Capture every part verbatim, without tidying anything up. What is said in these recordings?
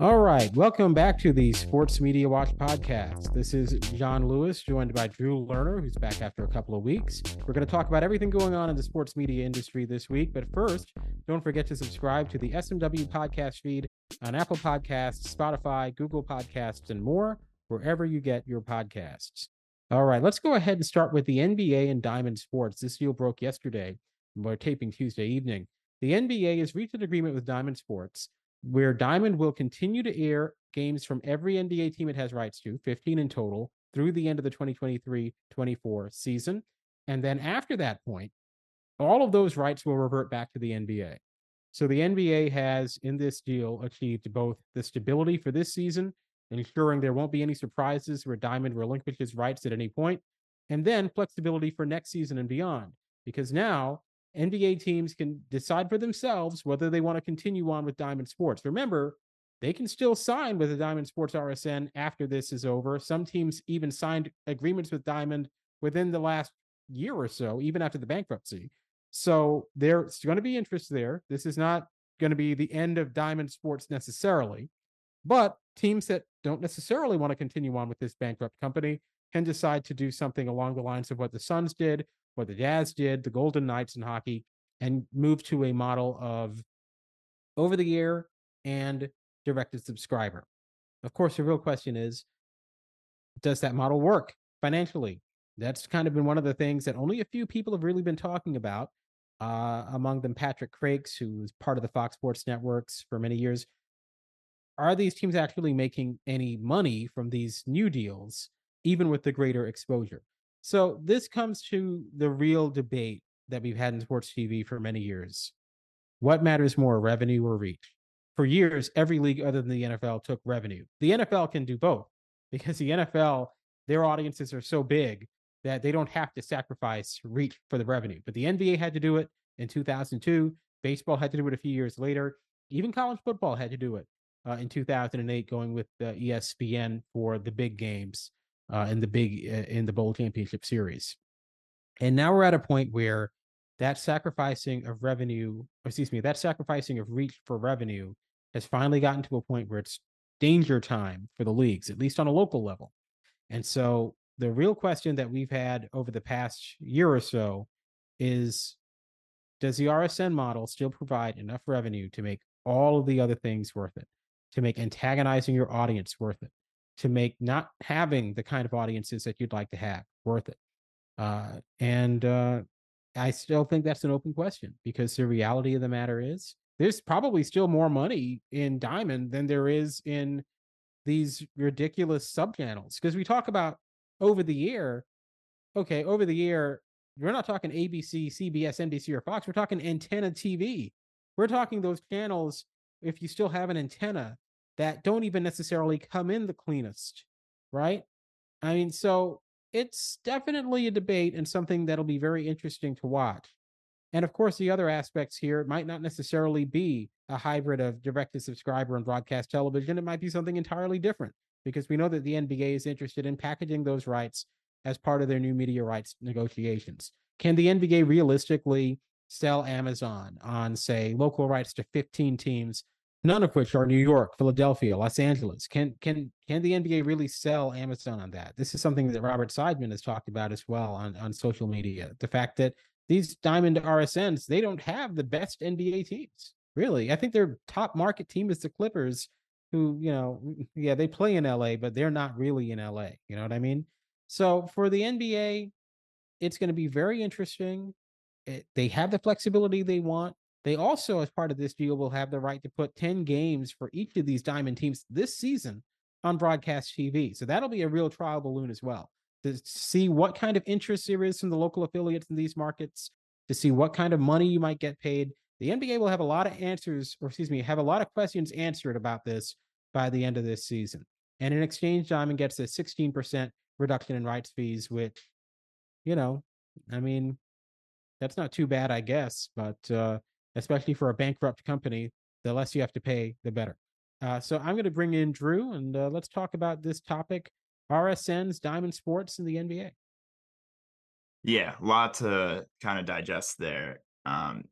All right, welcome back to the Sports Media Watch podcast. This is John Lewis, joined by Drew Lerner, who's back after a couple of weeks. We're going to talk about everything going on in the sports media industry this week. But first, don't forget to subscribe to the S M W podcast feed on Apple Podcasts, Spotify, Google Podcasts, and more, wherever you get your podcasts. All right, let's go ahead and start with the N B A and Diamond Sports. This deal broke yesterday. We're taping Tuesday evening. The N B A has reached an agreement with Diamond Sports, where Diamond will continue to air games from every N B A team it has rights to, fifteen in total, through the end of the twenty twenty-three twenty-four season. And then after that point, all of those rights will revert back to the N B A. So the N B A has, in this deal, achieved both the stability for this season, ensuring there won't be any surprises where Diamond relinquishes rights at any point, and then flexibility for next season and beyond. Because now N B A teams can decide for themselves whether they want to continue on with Diamond Sports. Remember, they can still sign with the Diamond Sports R S N after this is over. Some teams even signed agreements with Diamond within the last year or so, even after the bankruptcy. So there's going to be interest there. This is not going to be the end of Diamond Sports necessarily, but teams that don't necessarily want to continue on with this bankrupt company can decide to do something along the lines of what the Suns did, what the Jazz did, the Golden Knights in hockey, and move to a model of over the air and directed subscriber. Of course, the real question is, does that model work financially? That's kind of been one of the things that only a few people have really been talking about, uh, among them Patrick Craigs, who was part of the Fox Sports Networks for many years. Are these teams actually making any money from these new deals, even with the greater exposure? So this comes to the real debate that we've had in sports T V for many years. What matters more, revenue or reach? For years, every league other than the N F L took revenue. The N F L can do both because the N F L, their audiences are so big that they don't have to sacrifice reach for the revenue. But the N B A had to do it in two thousand two. Baseball had to do it a few years later. Even college football had to do it uh, in two thousand eight, going with uh, E S P N for the big games. Uh, in the big uh, in the bowl championship series. And now we're at a point where that sacrificing of revenue, or excuse me, that sacrificing of reach for revenue has finally gotten to a point where it's danger time for the leagues, at least on a local level. And so the real question that we've had over the past year or so is, does the R S N model still provide enough revenue to make all of the other things worth it, to make antagonizing your audience worth it, to make not having the kind of audiences that you'd like to have worth it? Uh, and uh, I still think that's an open question, because the reality of the matter is there's probably still more money in Diamond than there is in these ridiculous subchannels. Because we talk about over the air. Okay, over the air, we're not talking A B C, C B S, N B C, or Fox. We're talking antenna T V. We're talking those channels, if you still have an antenna, that don't even necessarily come in the cleanest, right? I mean, so it's definitely a debate and something that'll be very interesting to watch. And of course, the other aspects here might not necessarily be a hybrid of direct-to-subscriber and broadcast television. It might be something entirely different, because we know that the N B A is interested in packaging those rights as part of their new media rights negotiations. Can the N B A realistically sell Amazon on, say, local rights to fifteen teams, none of which are New York, Philadelphia, Los Angeles? Can can can the N B A really sell Amazon on that? This is something that Robert Seidman has talked about as well on, on social media. The fact that these Diamond R S Ns, they don't have the best N B A teams, really. I think their top market team is the Clippers, who, you know, yeah, they play in L A, but they're not really in L A. You know what I mean? So for the N B A, it's going to be very interesting. It, they have the flexibility they want. They also, as part of this deal, will have the right to put ten games for each of these Diamond teams this season on broadcast T V. So that'll be a real trial balloon as well, to see what kind of interest there is from the local affiliates in these markets, to see what kind of money you might get paid, The N B A will have a lot of answers, or excuse me, have a lot of questions answered about this by the end of this season. And in exchange, Diamond gets a sixteen percent reduction in rights fees, which, you know, I mean, that's not too bad, I guess. But uh, especially for a bankrupt company, the less you have to pay, the better. Uh, so I'm going to bring in Drew, and uh, let's talk about this topic, R S Ns, Diamond Sports, and the N B A. Yeah, a lot to kind of digest there. Um,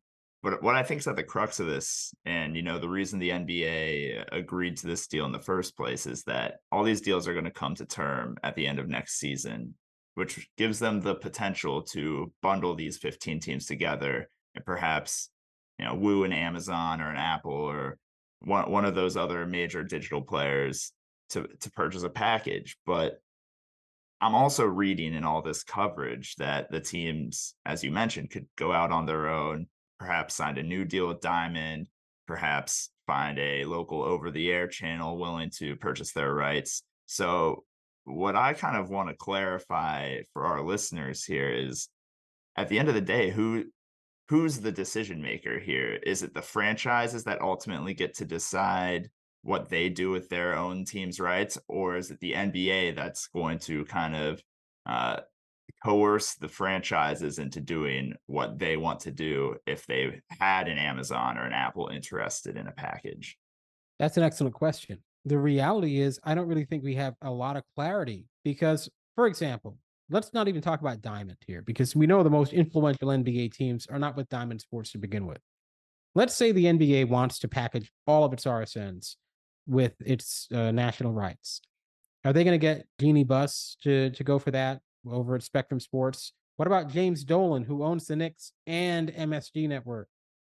but what I think is at the crux of this, and, you know, the reason the N B A agreed to this deal in the first place is that all these deals are going to come to term at the end of next season, which gives them the potential to bundle these fifteen teams together and perhaps, you know, woo an Amazon or an Apple or one, one of those other major digital players to, to purchase a package. But I'm also reading in all this coverage that the teams, as you mentioned, could go out on their own, perhaps sign a new deal with Diamond, perhaps find a local over-the-air channel willing to purchase their rights. So what I kind of want to clarify for our listeners here is, at the end of the day, who who's the decision maker here? Is it the franchises that ultimately get to decide what they do with their own team's rights, or is it the N B A that's going to kind of uh, coerce the franchises into doing what they want to do if they had an Amazon or an Apple interested in a package? That's an excellent question. The reality is, I don't really think we have a lot of clarity because, for example, let's not even talk about Diamond here, because we know the most influential N B A teams are not with Diamond Sports to begin with. Let's say the N B A wants to package all of its R S Ns with its uh, national rights. Are they going to get Jeannie Buss to, to go for that over at Spectrum Sports? What about James Dolan, who owns the Knicks and M S G Network?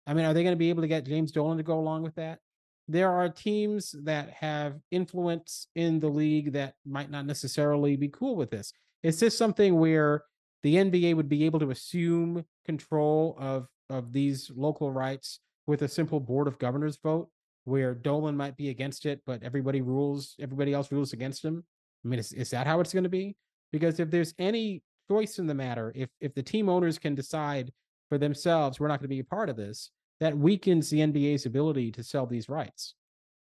I mean, are they going to be able to get James Dolan to go along with that? There are teams that have influence in the league that might not necessarily be cool with this. Is this something where the N B A would be able to assume control of, of these local rights with a simple board of governors vote, where Dolan might be against it, but everybody rules, everybody else rules against him? I mean, is, is that how it's going to be? Because if there's any choice in the matter, if if the team owners can decide for themselves, we're not going to be a part of this, that weakens the N B A's ability to sell these rights.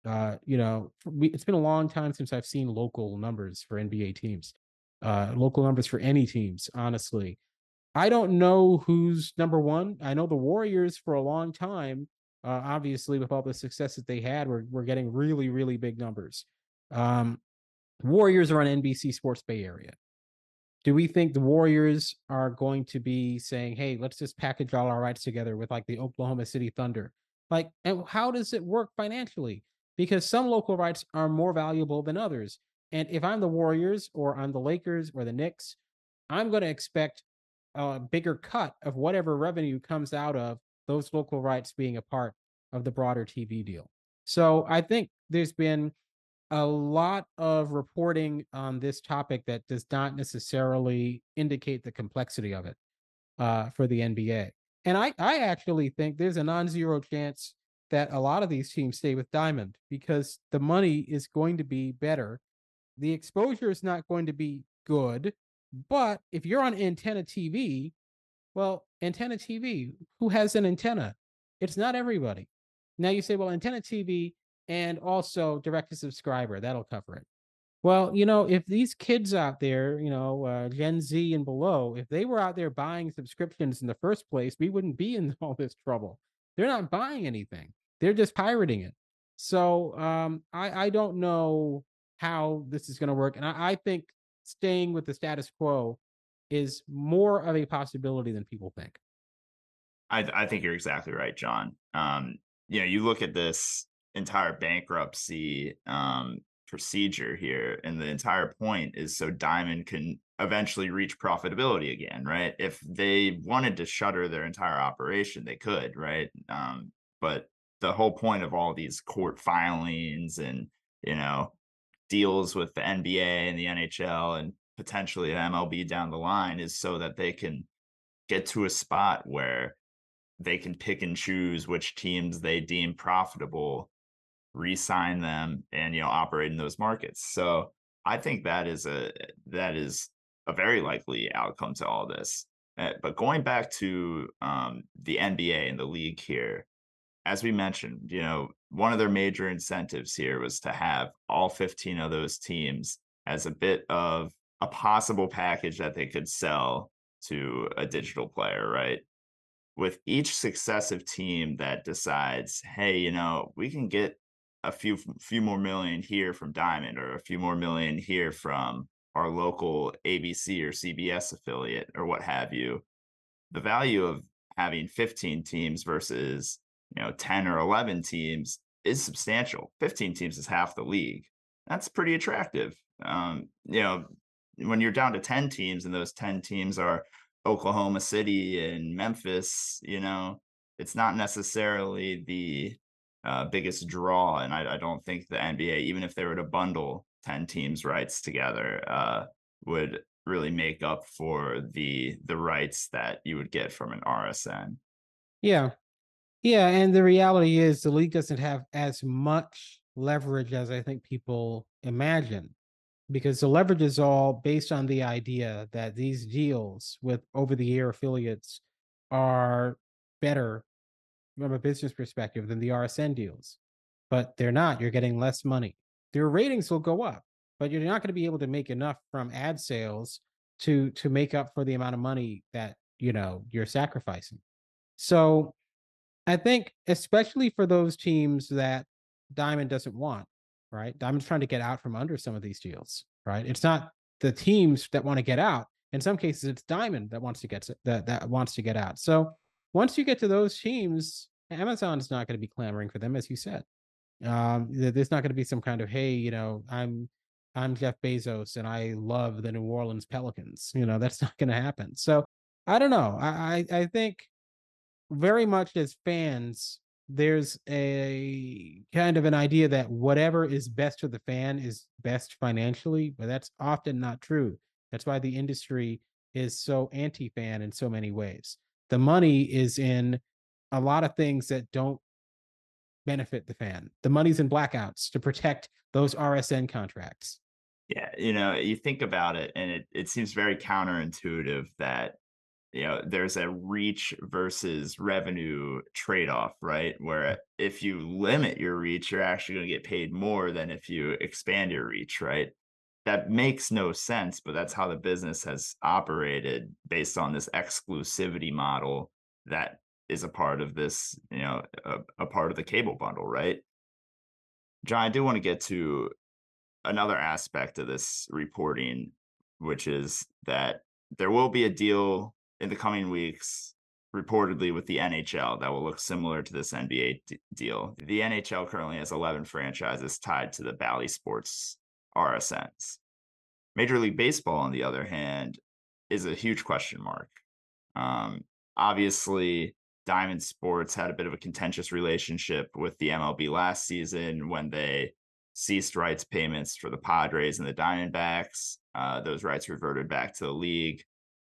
Uh, you know, we, it's been a long time since I've seen local numbers for N B A teams, uh, local numbers for any teams, honestly. I don't know who's number one. I know the Warriors for a long time, uh, obviously, with all the success that they had, were, were getting really, really big numbers. Um, Warriors are on N B C Sports Bay Area. Do we think the Warriors are going to be saying, hey, let's just package all our rights together with like the Oklahoma City Thunder? Like, and how does it work financially? Because some local rights are more valuable than others. And if I'm the Warriors or I'm the Lakers or the Knicks, I'm going to expect a bigger cut of whatever revenue comes out of those local rights being a part of the broader T V deal. So I think there's been a lot of reporting on this topic that does not necessarily indicate the complexity of it uh, for the N B A. And I, I actually think there's a non-zero chance that a lot of these teams stay with Diamond because the money is going to be better. The exposure is not going to be good, but if you're on antenna T V, well, antenna T V, who has an antenna? It's not everybody. Now you say, well, antenna T V, and also direct to subscriber, that'll cover it. Well, you know, if these kids out there, you know, uh, Gen Z and below, if they were out there buying subscriptions in the first place, we wouldn't be in all this trouble. They're not buying anything. They're just pirating it. So um, I, I don't know how this is going to work. And I, I think staying with the status quo is more of a possibility than people think. I, I think you're exactly right, John. Um, you know, you look at this entire bankruptcy um, procedure here, and the entire point is so Diamond can eventually reach profitability again, right? If they wanted to shutter their entire operation, they could, right? Um, but the whole point of all these court filings and, you know, deals with the N B A and the N H L and potentially the M L B down the line is so that they can get to a spot where they can pick and choose which teams they deem profitable, re-sign them, and, you know, operate in those markets. So I think that is a that is a very likely outcome to all this. But going back to um, the N B A and the league here, as we mentioned, you know, one of their major incentives here was to have all fifteen of those teams as a bit of a possible package that they could sell to a digital player, right? With each successive team that decides, hey, you know, we can get a few few more million here from Diamond or a few more million here from our local A B C or C B S affiliate or what have you, the value of having fifteen teams versus, you know, ten or eleven teams is substantial. fifteen teams is half the league. That's pretty attractive. Um, you know, when you're down to ten teams and those ten teams are Oklahoma City and Memphis, you know, it's not necessarily the uh, biggest draw. And I, I don't think the N B A, even if they were to bundle ten teams' rights together, uh, would really make up for the the rights that you would get from an R S N. Yeah. Yeah. And the reality is the league doesn't have as much leverage as I think people imagine, because the leverage is all based on the idea that these deals with over-the-air affiliates are better from a business perspective than the R S N deals, but they're not. You're getting less money. Their ratings will go up, but you're not going to be able to make enough from ad sales to to make up for the amount of money that, you know, you're sacrificing. So I think especially for those teams that Diamond doesn't want, right? Diamond's trying to get out from under some of these deals, right? It's not the teams that want to get out. In some cases, it's Diamond that wants to get that that wants to get out. So once you get to those teams, Amazon's not going to be clamoring for them, as you said. Um, there's not going to be some kind of, hey, you know, I'm, I'm Jeff Bezos and I love the New Orleans Pelicans. You know, that's not going to happen. So I don't know. I, I, I think very much as fans, there's a kind of an idea that whatever is best for the fan is best financially, but that's often not true. That's why the industry is so anti-fan in so many ways. The money is in a lot of things that don't benefit the fan. The money's in blackouts to protect those R S N contracts. Yeah, you know, you think about it and it, it seems very counterintuitive that, you know, there's a reach versus revenue trade-off, right? Where if you limit your reach, you're actually going to get paid more than if you expand your reach, right? That makes no sense, but that's how the business has operated based on this exclusivity model that is a part of this, you know, a, a part of the cable bundle, right? John, I do want to get to another aspect of this reporting, which is that there will be a deal in the coming weeks, reportedly with the N H L, that will look similar to this N B A d- deal. The N H L currently has eleven franchises tied to the Bally Sports R S Ns. Major League Baseball, on the other hand, is a huge question mark. Um, obviously, Diamond Sports had a bit of a contentious relationship with the M L B last season when they ceased rights payments for the Padres and the Diamondbacks. Uh, those rights reverted back to the league.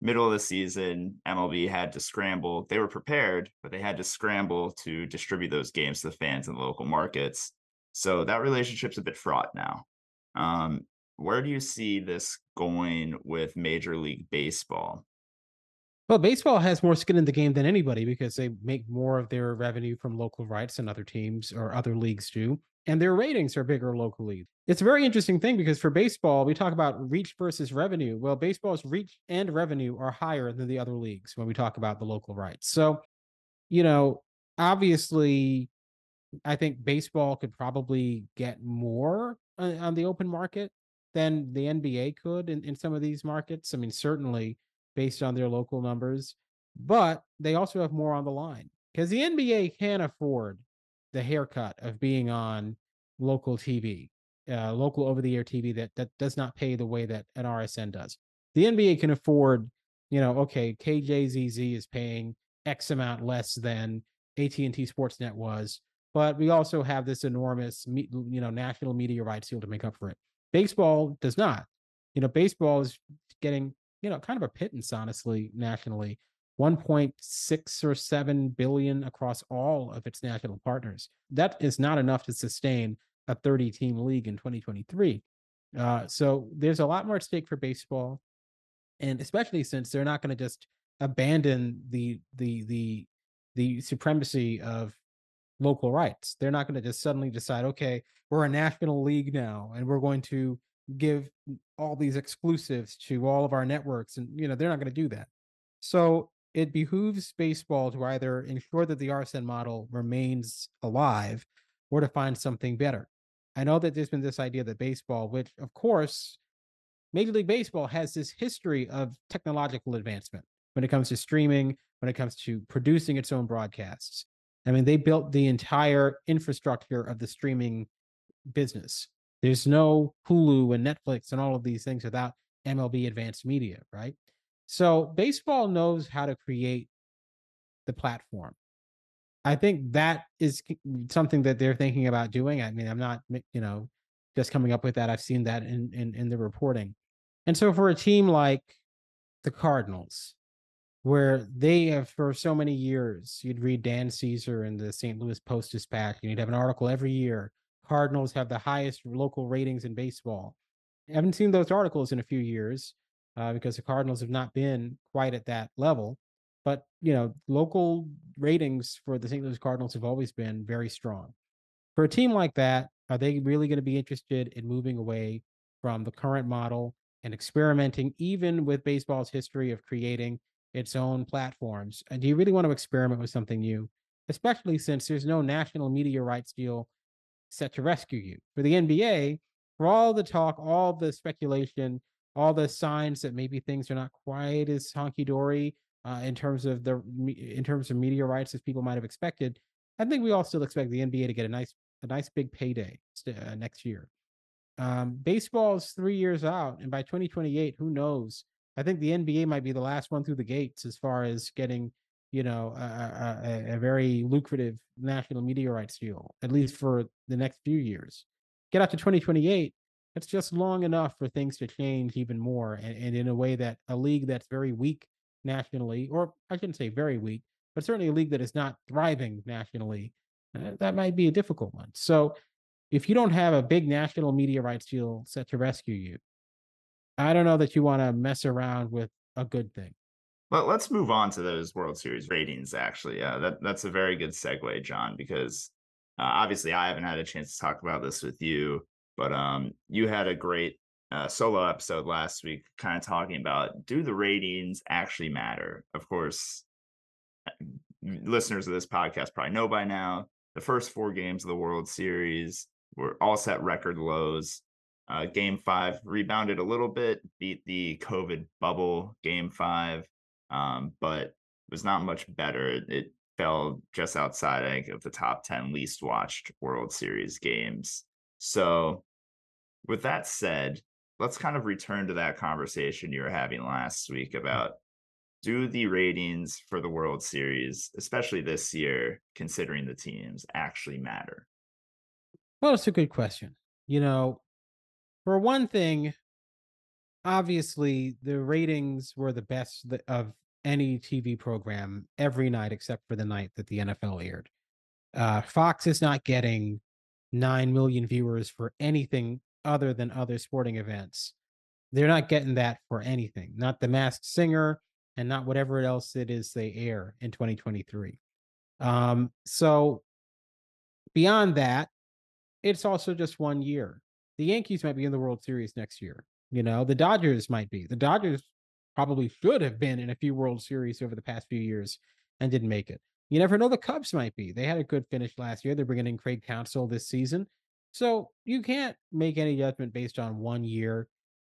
Middle of the season, M L B had to scramble. They were prepared, but they had to scramble to distribute those games to the fans in the local markets. So that relationship's a bit fraught now. Um, where do you see this going with Major League Baseball? Well, baseball has more skin in the game than anybody because they make more of their revenue from local rights than other teams or other leagues do, and their ratings are bigger locally. It's a very interesting thing because for baseball, we talk about reach versus revenue. Well, baseball's reach and revenue are higher than the other leagues when we talk about the local rights. So, you know, obviously, I think baseball could probably get more on, on the open market than the N B A could in, in some of these markets. I mean, certainly, based on their local numbers, but they also have more on the line because the N B A can't afford the haircut of being on local T V, uh, local over-the-air T V that, that does not pay the way that an R S N does. The N B A can afford, you know, okay, K J Z Z is paying X amount less than A T and T Sportsnet was, but we also have this enormous, you know, national media rights deal to make up for it. Baseball does not. You know, baseball is getting, you know, kind of a pittance, honestly, nationally, one point six or seven billion across all of its national partners. That is not enough to sustain a thirty team league in twenty twenty-three. Uh, so there's a lot more at stake for baseball. And especially since they're not going to just abandon the the the the supremacy of local rights. They're not going to just suddenly decide, okay, we're a national league now, and we're going to give all these exclusives to all of our networks. And, you know, they're not going to do that. So it behooves baseball to either ensure that the R S N model remains alive or to find something better. I know that there's been this idea that baseball, which of course, Major League Baseball has this history of technological advancement when it comes to streaming, when it comes to producing its own broadcasts. I mean, they built the entire infrastructure of the streaming business. There's no Hulu and Netflix and all of these things without M L B Advanced Media, right? So baseball knows how to create the platform. I think that is something that they're thinking about doing. I mean, I'm not, you know, just coming up with that. I've seen that in, in, in the reporting. And so for a team like the Cardinals, where they have for so many years, you'd read Dan Caesar in the Saint Louis Post-Dispatch, and you'd have an article every year, Cardinals have the highest local ratings in baseball. I haven't seen those articles in a few years uh, because the Cardinals have not been quite at that level. But, you know, local ratings for the Saint Louis Cardinals have always been very strong. For a team like that, are they really going to be interested in moving away from the current model and experimenting, even with baseball's history of creating its own platforms? And do you really want to experiment with something new, especially since there's no national media rights deal set to rescue you? For the N B A, for all the talk, all the speculation, all the signs that maybe things are not quite as honky-dory, Uh, in terms of the in terms of media rights as people might have expected, I think we all still expect the N B A to get a nice a nice big payday uh, next year. Um, baseball's three years out, and by twenty twenty-eight, who knows? I think the N B A might be the last one through the gates as far as getting, you know, a, a, a very lucrative national media rights deal, at least for the next few years. Get out to twenty twenty-eight, that's just long enough for things to change even more, and, and in a way that a league that's very weak nationally, or I shouldn't say very weak, but certainly a league that is not thriving nationally, uh, that might be a difficult one. So if you don't have a big national media rights deal set to rescue you, I don't know that you want to mess around with a good thing. Well, let's move on to those World Series ratings, actually. Uh, that, that's a very good segue, John, because uh, obviously I haven't had a chance to talk about this with you, but um, you had a great Uh, solo episode last week kind of talking about, do the ratings actually matter? Of course, listeners of this podcast probably know by now, the first four games of the World Series were all set record lows. Uh, game five rebounded a little bit, beat the COVID bubble game five, um, but was not much better. It fell just outside, I think, of the top ten least watched World Series games. So with that said, let's kind of return to that conversation you were having last week about, do the ratings for the World Series, especially this year, considering the teams, actually matter? Well, it's a good question. You know, for one thing, obviously the ratings were the best of any T V program every night, except for the night that the N F L aired. Uh, Fox is not getting nine million viewers for anything other than other sporting events. They're not getting that for anything, not The Masked Singer and not whatever else it is they air in twenty twenty-three. Um, so beyond that, it's also just one year. The Yankees might be in the World Series next year. You know, the Dodgers might be. The Dodgers probably should have been in a few World Series over the past few years and didn't make it. You never know, the Cubs might be. They had a good finish last year. They're bringing in Craig Counsell this season. So you can't make any judgment based on one year.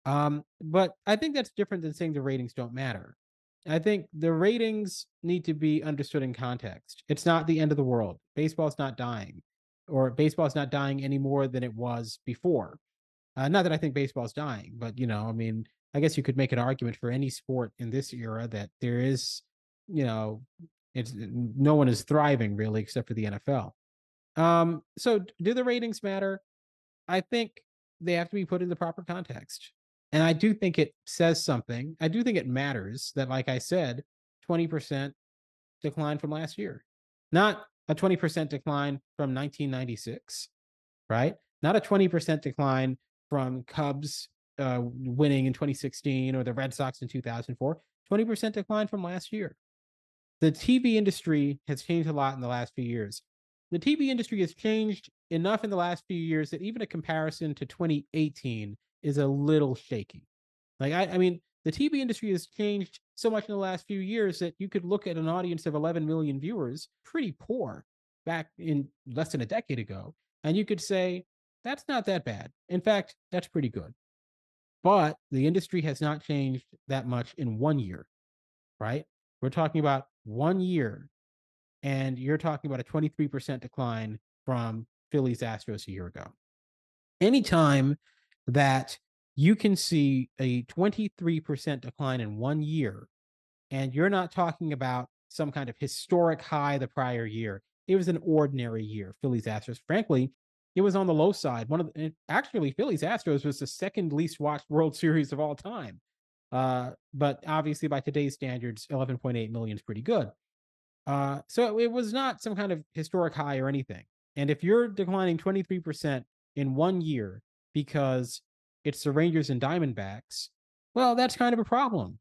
Um, but I think that's different than saying the ratings don't matter. I think the ratings need to be understood in context. It's not the end of the world. Baseball's not dying, or baseball's not dying any more than it was before. Uh, not that I think baseball's dying, but, you know, I mean, I guess you could make an argument for any sport in this era that there is, you know, it's no one is thriving really except for the N F L. Um, so do the ratings matter? I think they have to be put in the proper context. And I do think it says something. I do think it matters that, like I said, twenty percent decline from last year, not a twenty percent decline from nineteen ninety-six, right? Not a twenty percent decline from Cubs uh, winning in twenty sixteen or the Red Sox in two thousand four, twenty percent decline from last year. The T V industry has changed a lot in the last few years. The T V industry has changed enough in the last few years that even a comparison to twenty eighteen is a little shaky. Like, I, I mean, the T V industry has changed so much in the last few years that you could look at an audience of eleven million viewers, pretty poor back in less than a decade ago, and you could say, that's not that bad. In fact, that's pretty good. But the industry has not changed that much in one year, right? We're talking about one year, and you're talking about a twenty-three percent decline from Phillies Astros a year ago. Anytime that you can see a twenty-three percent decline in one year, and you're not talking about some kind of historic high the prior year, it was an ordinary year. Phillies Astros, frankly, it was on the low side. One of the, actually, Phillies Astros was the second least watched World Series of all time. Uh, but obviously, by today's standards, eleven point eight million is pretty good. Uh, so it was not some kind of historic high or anything. And if you're declining twenty-three percent in one year because it's the Rangers and Diamondbacks, well, that's kind of a problem.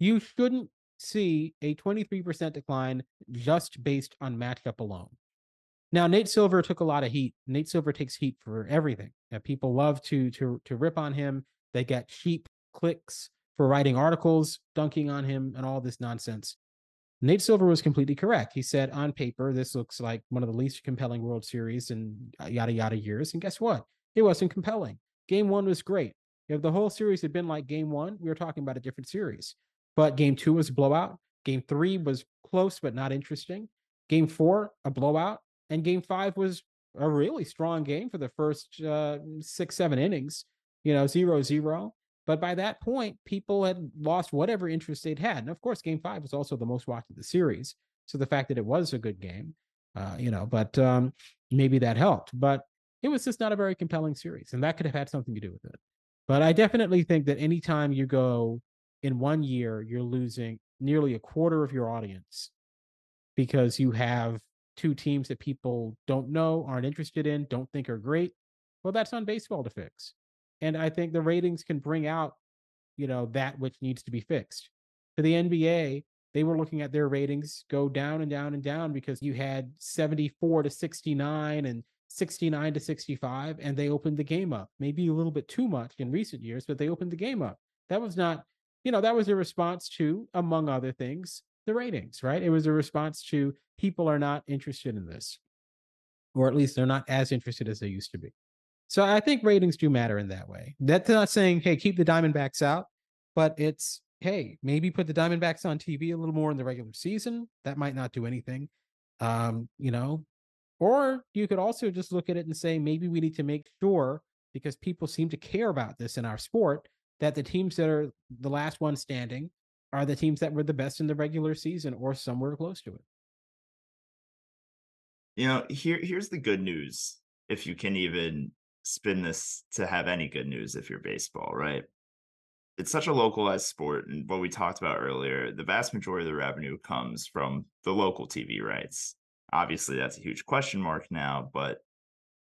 You shouldn't see a twenty-three percent decline just based on matchup alone. Now, Nate Silver took a lot of heat. Nate Silver takes heat for everything. Now, people love to to to rip on him. They get cheap clicks for writing articles, dunking on him, and all this nonsense. Nate Silver was completely correct. He said, on paper, this looks like one of the least compelling World Series in yada, yada years. And guess what? It wasn't compelling. Game one was great. If the whole series had been like game one, we were talking about a different series. But game two was a blowout. Game three was close, but not interesting. Game four, a blowout. And game five was a really strong game for the first uh, six, seven innings, you know, zero, zero. But by that point, people had lost whatever interest they'd had. And of course, game five was also the most watched of the series. So the fact that it was a good game, uh, you know, but um, maybe that helped. But it was just not a very compelling series. And that could have had something to do with it. But I definitely think that anytime you go in one year, you're losing nearly a quarter of your audience because you have two teams that people don't know, aren't interested in, don't think are great. Well, that's on baseball to fix. And I think the ratings can bring out, you know, that which needs to be fixed. For the N B A, they were looking at their ratings go down and down and down because you had seventy-four to sixty-nine and sixty-nine to sixty-five, and they opened the game up. Maybe a little bit too much in recent years, but they opened the game up. That was not, you know, that was a response to, among other things, the ratings, right? It was a response to people are not interested in this, or at least they're not as interested as they used to be. So I think ratings do matter in that way. That's not saying, hey, keep the Diamondbacks out, but it's, hey, maybe put the Diamondbacks on T V a little more in the regular season. That might not do anything, um, you know, or you could also just look at it and say, maybe we need to make sure, because people seem to care about this in our sport, that the teams that are the last one standing are the teams that were the best in the regular season or somewhere close to it. You know, here here's the good news, if you can even spin this to have any good news if you're baseball, right? It's such a localized sport, and what we talked about earlier, the vast majority of the revenue comes from the local T V rights. Obviously, that's a huge question mark now, but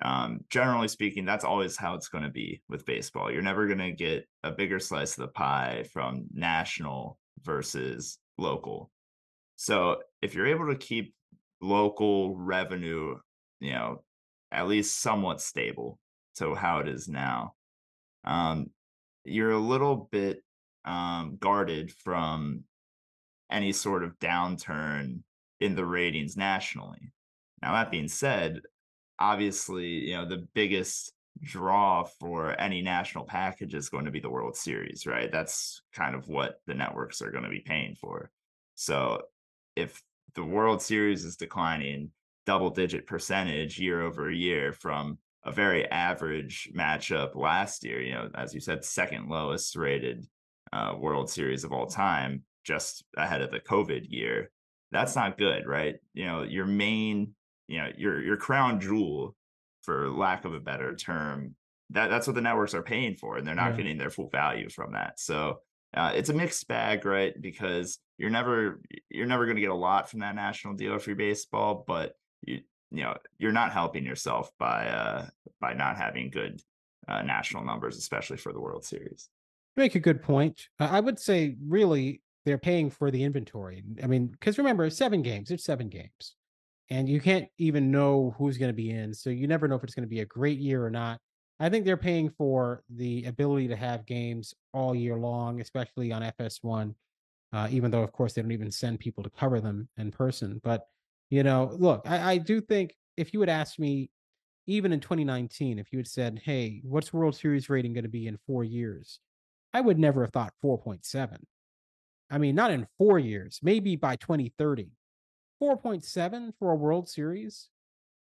um, generally speaking, that's always how it's going to be with baseball. You're never going to get a bigger slice of the pie from national versus local. So if you're able to keep local revenue, you know, at least somewhat stable to how it is now, um, you're a little bit um, guarded from any sort of downturn in the ratings nationally. Now, that being said, obviously, you know, the biggest draw for any national package is going to be the World Series, right? That's kind of what the networks are going to be paying for. So if the World Series is declining double-digit percentage year over year from a very average matchup last year, you know, as you said, second lowest rated uh, World Series of all time, just ahead of the COVID year, that's not good, right? You know, your main, you know, your your crown jewel, for lack of a better term, that that's what the networks are paying for, and they're not yeah. getting their full value from that. So uh, it's a mixed bag, right? Because you're never you're never going to get a lot from that national deal for your baseball, but you you know you're not helping yourself by uh, by not having good uh, national numbers, especially for the World Series. You make a good point. I would say really they're paying for the inventory. I mean, because remember, seven games, it's seven games. And you can't even know who's going to be in. So you never know if it's going to be a great year or not. I think they're paying for the ability to have games all year long, especially on F S one, uh, even though, of course, they don't even send people to cover them in person. But, you know, look, I, I do think if you had asked me, even in twenty nineteen, if you had said, hey, what's World Series rating going to be in four years? I would never have thought four point seven. I mean, not in four years, maybe by twenty thirty. four point seven for a World Series?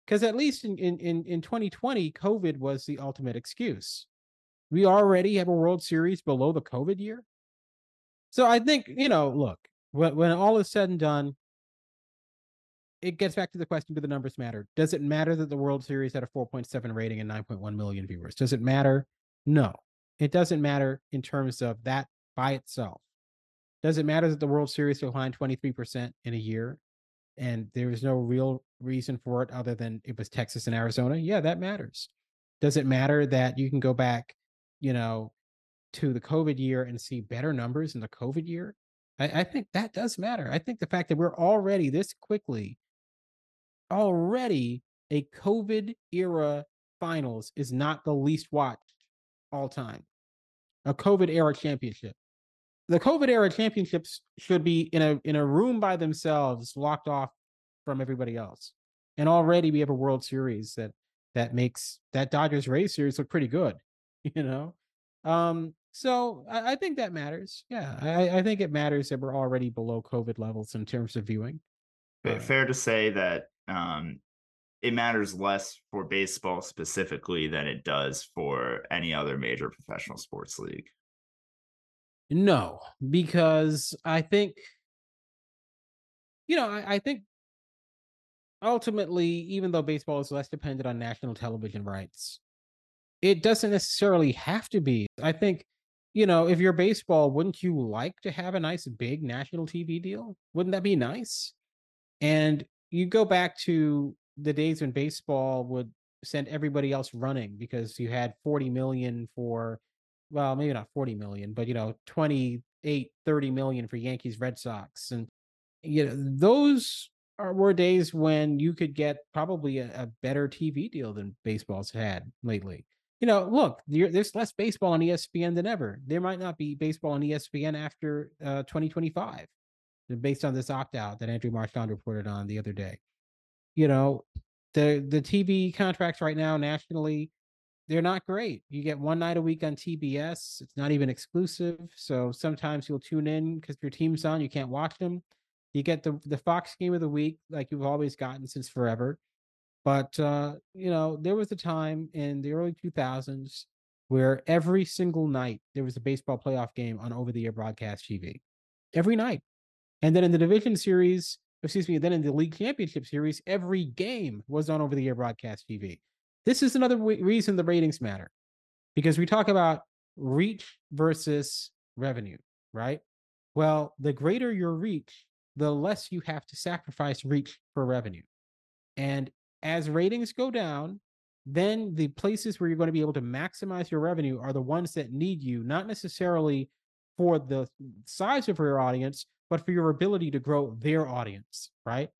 Because at least in, in, in, in twenty twenty, COVID was the ultimate excuse. We already have a World Series below the COVID year. So I think, you know, look, when, when all is said and done, it gets back to the question, do the numbers matter? Does it matter that the World Series had a four point seven rating and nine point one million viewers? Does it matter? No, it doesn't matter in terms of that by itself. Does it matter that the World Series declined twenty-three percent in a year? And there was no real reason for it other than it was Texas and Arizona. Yeah, that matters. Does it matter that you can go back, you know, to the COVID year and see better numbers in the COVID year? I, I think that does matter. I think the fact that we're already this quickly, already a COVID era finals is not the least watched all time. A COVID era championship. The COVID era championships should be in a in a room by themselves, locked off from everybody else. And already we have a World Series that that makes that Dodgers Rays series look pretty good, you know. Um, so I, I think that matters. Yeah, I, I think it matters that we're already below COVID levels in terms of viewing. Fair, uh, fair to say that um, it matters less for baseball specifically than it does for any other major professional sports league. No, because I think, you know, I, I think ultimately, even though baseball is less dependent on national television rights, it doesn't necessarily have to be. I think, you know, if you're baseball, wouldn't you like to have a nice big national T V deal? Wouldn't that be nice? And you go back to the days when baseball would send everybody else running because you had forty million for, well, maybe not forty million, but, you know, twenty-eight, thirty million for Yankees, Red Sox. And, you know, those are, were days when you could get probably a, a better T V deal than baseball's had lately. You know, look, there's less baseball on E S P N than ever. There might not be baseball on E S P N after uh, twenty twenty-five, based on this opt-out that Andrew Marchand reported on the other day. You know, the the T V contracts right now nationally, they're not great. You get one night a week on T B S. It's not even exclusive. So sometimes you'll tune in because your team's on, you can't watch them. You get the, the Fox game of the week like you've always gotten since forever. But, uh, you know, there was a time in the early two thousands where every single night there was a baseball playoff game on over-the-air broadcast T V. Every night. And then in the division series, excuse me, then in the league championship series, every game was on over-the-air broadcast T V. This is another w- reason the ratings matter, because we talk about reach versus revenue, right? Well, the greater your reach, the less you have to sacrifice reach for revenue. And as ratings go down, then the places where you're going to be able to maximize your revenue are the ones that need you, not necessarily for the size of your audience, but for your ability to grow their audience, right?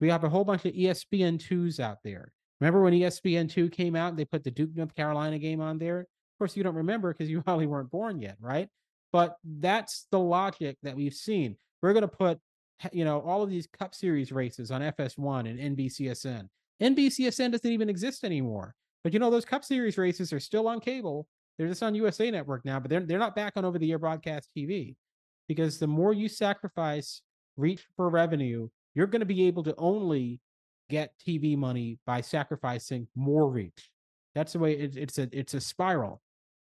We have a whole bunch of E S P N twos out there. Remember when E S P N two came out and they put the Duke North Carolina game on there? Of course, you don't remember because you probably weren't born yet, right? But that's the logic that we've seen. We're going to put, you know, all of these Cup Series races on F S one and N B C S N. N B C S N doesn't even exist anymore. But, you know, those Cup Series races are still on cable. They're just on U S A Network now, but they're, they're not back on over-the-air broadcast T V, because the more you sacrifice reach for revenue, you're going to be able to only get T V money by sacrificing more reach. That's the way it, it's a it's a spiral.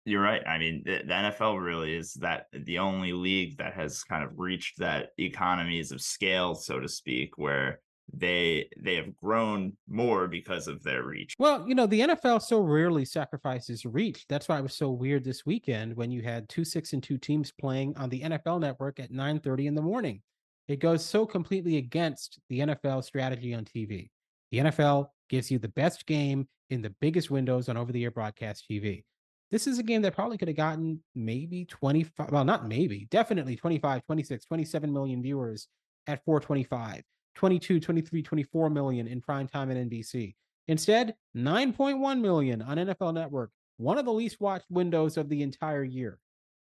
You're right. I mean, the, the N F L really is that the only league that has kind of reached that economies of scale, so to speak, where they they have grown more because of their reach. Well, you know, the N F L so rarely sacrifices reach. That's why it was so weird this weekend when you had two six and two teams playing on the N F L Network at nine thirty in the morning. It goes so completely against the N F L strategy on T V. The N F L gives you the best game in the biggest windows on over-the-air broadcast T V. this is a game that probably could have gotten maybe twenty-five, well, not maybe, definitely twenty-five, twenty-six, twenty-seven million viewers at four twenty-five, twenty-two, twenty-three, twenty-four million in prime time at N B C. Instead, nine point one million on N F L Network, one of the least watched windows of the entire year.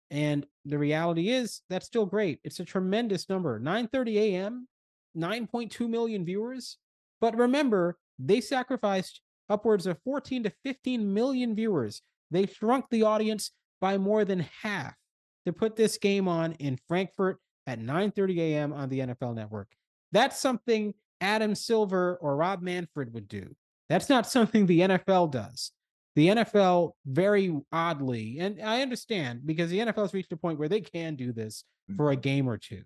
And the reality is that's still great. It's a tremendous number. nine thirty a.m., nine point two million viewers. But remember, they sacrificed upwards of fourteen to fifteen million viewers. They shrunk the audience by more than half to put this game on in Frankfurt at nine thirty a.m. on the N F L Network. That's something Adam Silver or Rob Manfred would do. That's not something the N F L does. The N F L, very oddly, and I understand, because the N F L has reached a point where they can do this for a game or two,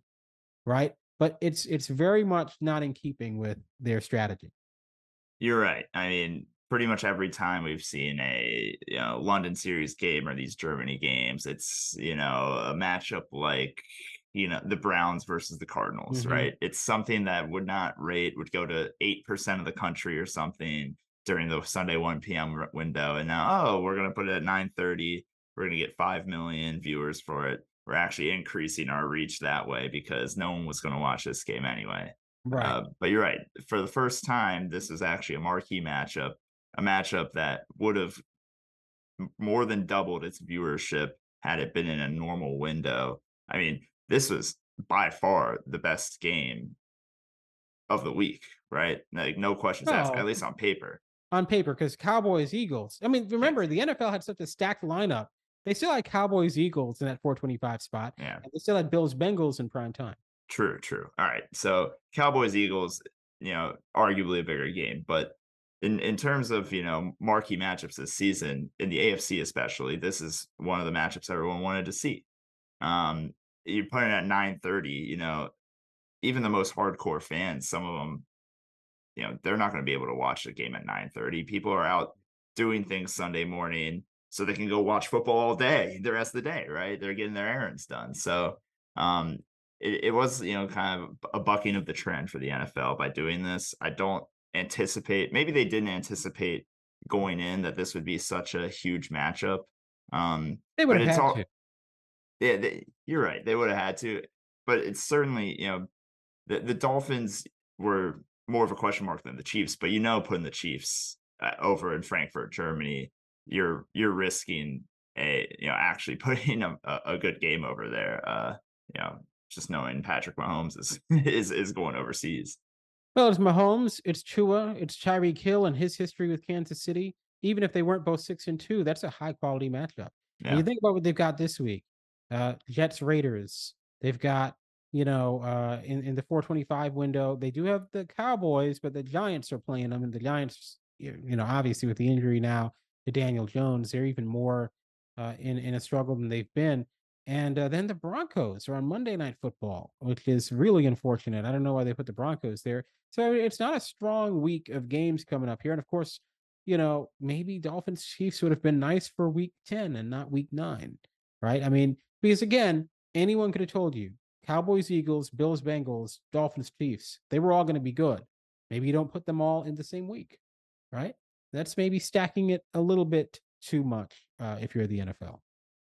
right? But it's it's very much not in keeping with their strategy. You're right. I mean, pretty much every time we've seen a you know, London series game or these Germany games, it's, you know, a matchup like, you know, the Browns versus the Cardinals, mm-hmm. right? It's something that would not rate, would go to eight percent of the country or something during the Sunday one p.m. window. And now, oh, we're going to put it at nine thirty. We're going to get five million viewers for it. We're actually increasing our reach that way because no one was going to watch this game anyway. Right. Uh, but you're right. For the first time, this is actually a marquee matchup, a matchup that would have more than doubled its viewership had it been in a normal window. I mean, this was by far the best game of the week, right? Like, no questions no. asked, at least on paper. On paper, because Cowboys, Eagles. I mean, remember, the N F L had such a stacked lineup. They still had Cowboys, Eagles in that four twenty-five spot. Yeah. And they still had Bills, Bengals in prime time. True, true. All right. So Cowboys, Eagles, you know, arguably a bigger game. But in, in terms of, you know, marquee matchups this season, in the A F C especially, this is one of the matchups everyone wanted to see. Um, you're putting at nine thirty, you know, even the most hardcore fans, some of them, you know, they're not going to be able to watch the game at nine thirty. People are out doing things Sunday morning so they can go watch football all day, the rest of the day, right? They're getting their errands done. So um, it, it was, you know, kind of a bucking of the trend for the N F L by doing this. I don't anticipate, maybe they didn't anticipate going in that this would be such a huge matchup. Um, they would have had all, to. Yeah, they, you're right. They would have had to. But it's certainly, you know, The the Dolphins were more of a question mark than the Chiefs, but you know, putting the Chiefs uh, over in Frankfurt, Germany, you're you're risking a you know actually putting a, a good game over there. Uh, you know, just knowing Patrick Mahomes is is is going overseas. Well, it's Mahomes, it's Chua, it's Tyreek Hill, and his history with Kansas City. Even if they weren't both six and two, that's a high quality matchup. Yeah. And you think about what they've got this week: uh, Jets, Raiders. They've got. You know, uh, in, in the four twenty-five window, they do have the Cowboys, but the Giants are playing them. And the Giants, you know, obviously with the injury now to Daniel Jones, they're even more uh, in, in a struggle than they've been. And uh, then the Broncos are on Monday Night Football, which is really unfortunate. I don't know why they put the Broncos there. So it's not a strong week of games coming up here. And of course, you know, maybe Dolphins Chiefs would have been nice for week ten and not week nine, right? I mean, because again, anyone could have told you, Cowboys, Eagles, Bills, Bengals, Dolphins, Chiefs. They were all going to be good. Maybe you don't put them all in the same week, right? That's maybe stacking it a little bit too much uh, if you're the N F L.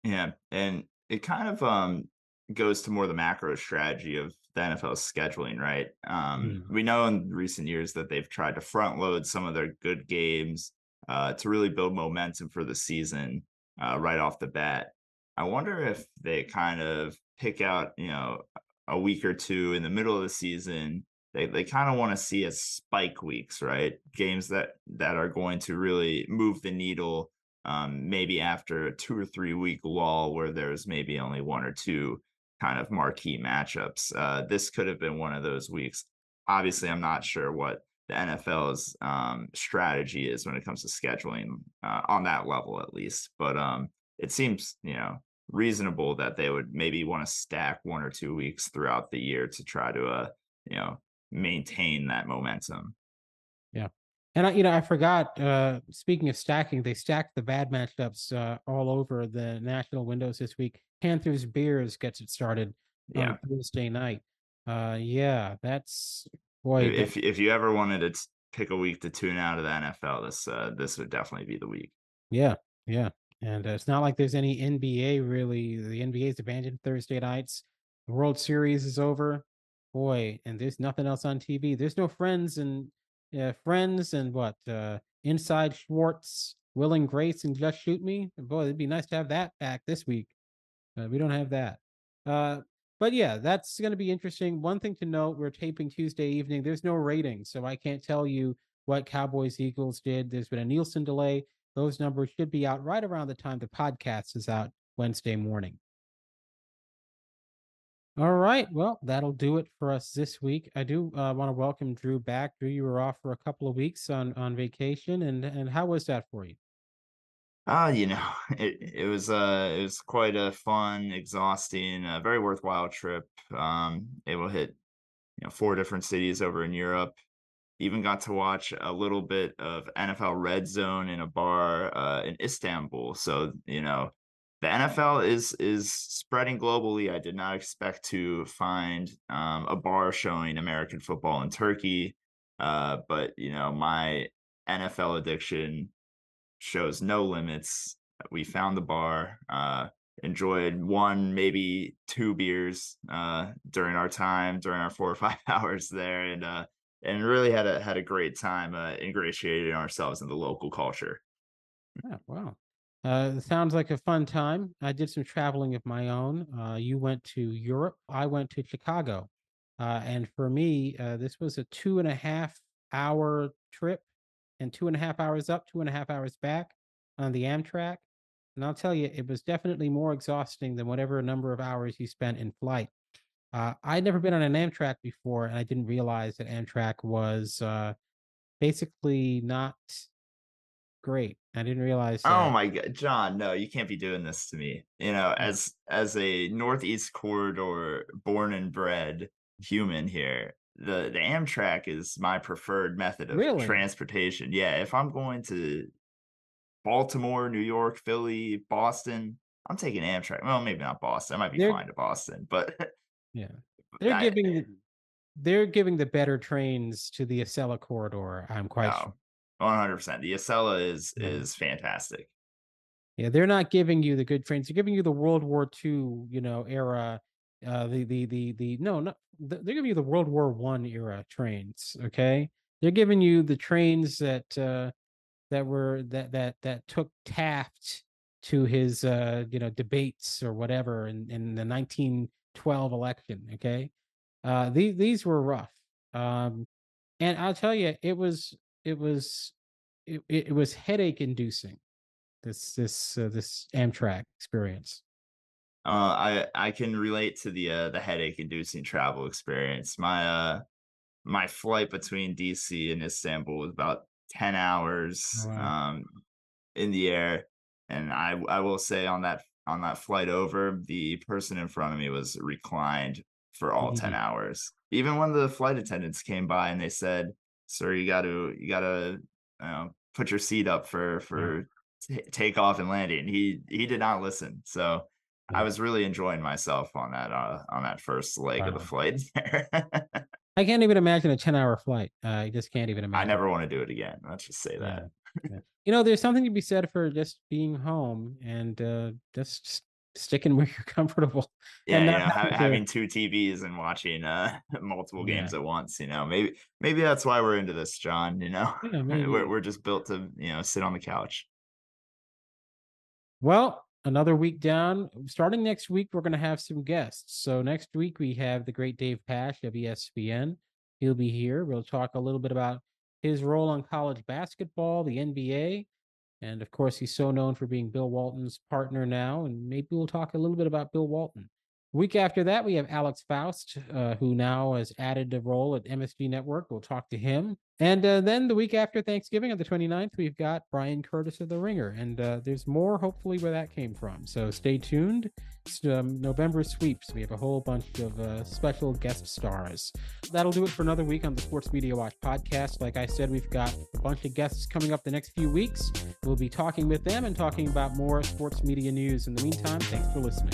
Yeah, and it kind of um, goes to more of the macro strategy of the N F L's scheduling, right? Um, mm. We know in recent years that they've tried to front load some of their good games uh, to really build momentum for the season uh, right off the bat. I wonder if they kind of pick out, you know, a week or two in the middle of the season. They they kind of want to see as spike weeks, right? Games that, that are going to really move the needle, um, maybe after a two or three week lull where there's maybe only one or two kind of marquee matchups. Uh, this could have been one of those weeks. Obviously, I'm not sure what the N F L's um, strategy is when it comes to scheduling uh, on that level, at least. But um, it seems, you know, reasonable that they would maybe want to stack one or two weeks throughout the year to try to, uh, you know, maintain that momentum. Yeah. And, I, you know, I forgot, uh, speaking of stacking, they stacked the bad matchups uh, all over the national windows this week. Panthers Bears gets it started on yeah. Thursday night. Uh, yeah, that's, boy. If, if, if you ever wanted to pick a week to tune out of the N F L, this uh, this would definitely be the week. Yeah, yeah. And uh, it's not like there's any N B A, really. The N B A's abandoned Thursday nights. The World Series is over. Boy, and there's nothing else on T V. There's no Friends and uh, Friends and what? Uh, Inside Schwartz, Will and Grace, and Just Shoot Me. Boy, it'd be nice to have that back this week. Uh, we don't have that. Uh, but yeah, that's going to be interesting. One thing to note, we're taping Tuesday evening. There's no ratings, so I can't tell you what Cowboys Eagles did. There's been a Nielsen delay. Those numbers should be out right around the time the podcast is out Wednesday morning. All right. Well, that'll do it for us this week. I do uh, want to welcome Drew back. Drew, you were off for a couple of weeks on, on vacation. And, and how was that for you? Ah, uh, you know, it, it was uh, it was quite a fun, exhausting, uh, very worthwhile trip. Um, able to hit, you know, four different cities over in Europe. Even got to watch a little bit of N F L Red Zone in a bar uh, in Istanbul. So, you know, the N F L is is spreading globally. I did not expect to find um, a bar showing American football in Turkey, uh, but you know, my N F L addiction shows no limits. We found the bar, uh, enjoyed one, maybe two beers uh, during our time, during our four or five hours there, and uh, and really had a had a great time uh, ingratiating ourselves in the local culture. Yeah, wow. Uh, sounds like a fun time. I did some traveling of my own. Uh, you went to Europe. I went to Chicago. Uh, and for me, uh, this was a two and a half hour trip, and two and a half hours up, two and a half hours back on the Amtrak. And I'll tell you, it was definitely more exhausting than whatever number of hours you spent in flight. Uh, I'd never been on an Amtrak before, and I didn't realize that Amtrak was uh, basically not great. I didn't realize that. Oh my God, John, no, you can't be doing this to me. You know, as as a Northeast Corridor born and bred human here, the, the Amtrak is my preferred method of really? transportation. Yeah, if I'm going to Baltimore, New York, Philly, Boston, I'm taking Amtrak. Well, maybe not Boston. I might be they're, flying to Boston, but yeah, they're I, giving they're giving the better trains to the Acela Corridor, I'm quite no. sure. one hundred percent. The Acela is is fantastic. Yeah, they're not giving you the good trains. They're giving you the World War Two, you know, era. Uh, the the the the no, no, they're giving you the World War One era trains. Okay, they're giving you the trains that uh, that were that that that took Taft to his uh, you know debates or whatever in, in the nineteen twelve election. Okay, uh, these these were rough, um, and I'll tell you, it was. It was, it, it was headache inducing, this this uh, this Amtrak experience. Uh, I I can relate to the uh, the headache inducing travel experience. My uh my flight between D C and Istanbul was about ten hours wow. um in the air, and I I will say on that on that flight over, the person in front of me was reclined for all mm-hmm. ten hours. Even when the flight attendants came by and they said, "Sir, you got to you got to uh, put your seat up for for t- takeoff and landing." He he did not listen, so yeah. I was really enjoying myself on that uh, on that first leg wow. of the flight. I can't even imagine a ten-hour flight. Uh, I just can't even imagine. I never want to do it again. Let's just say that. Yeah. Yeah. You know, there's something to be said for just being home and uh, just sticking where you're comfortable. Yeah, you know, having, to... having two T Vs and watching uh, multiple games yeah. at once. You know, maybe maybe that's why we're into this, John. You know, yeah, we're we're just built to you know sit on the couch. Well, another week down. Starting next week, we're going to have some guests. So next week we have the great Dave Pasch of E S P N. He'll be here. We'll talk a little bit about his role on college basketball, the N B A. And, of course, he's so known for being Bill Walton's partner now, and maybe we'll talk a little bit about Bill Walton. The week after that, we have Alex Faust, uh, who now has added a role at M S G Network. We'll talk to him. And uh, then the week after Thanksgiving on the twenty-ninth, we've got Brian Curtis of the Ringer, and uh, there's more, hopefully, where that came from. So stay tuned. It's um, November sweeps. We have a whole bunch of uh, special guest stars. That'll do it for another week on the Sports Media Watch podcast. Like I said, we've got a bunch of guests coming up the next few weeks. We'll be talking with them and talking about more sports media news. In the meantime, thanks for listening.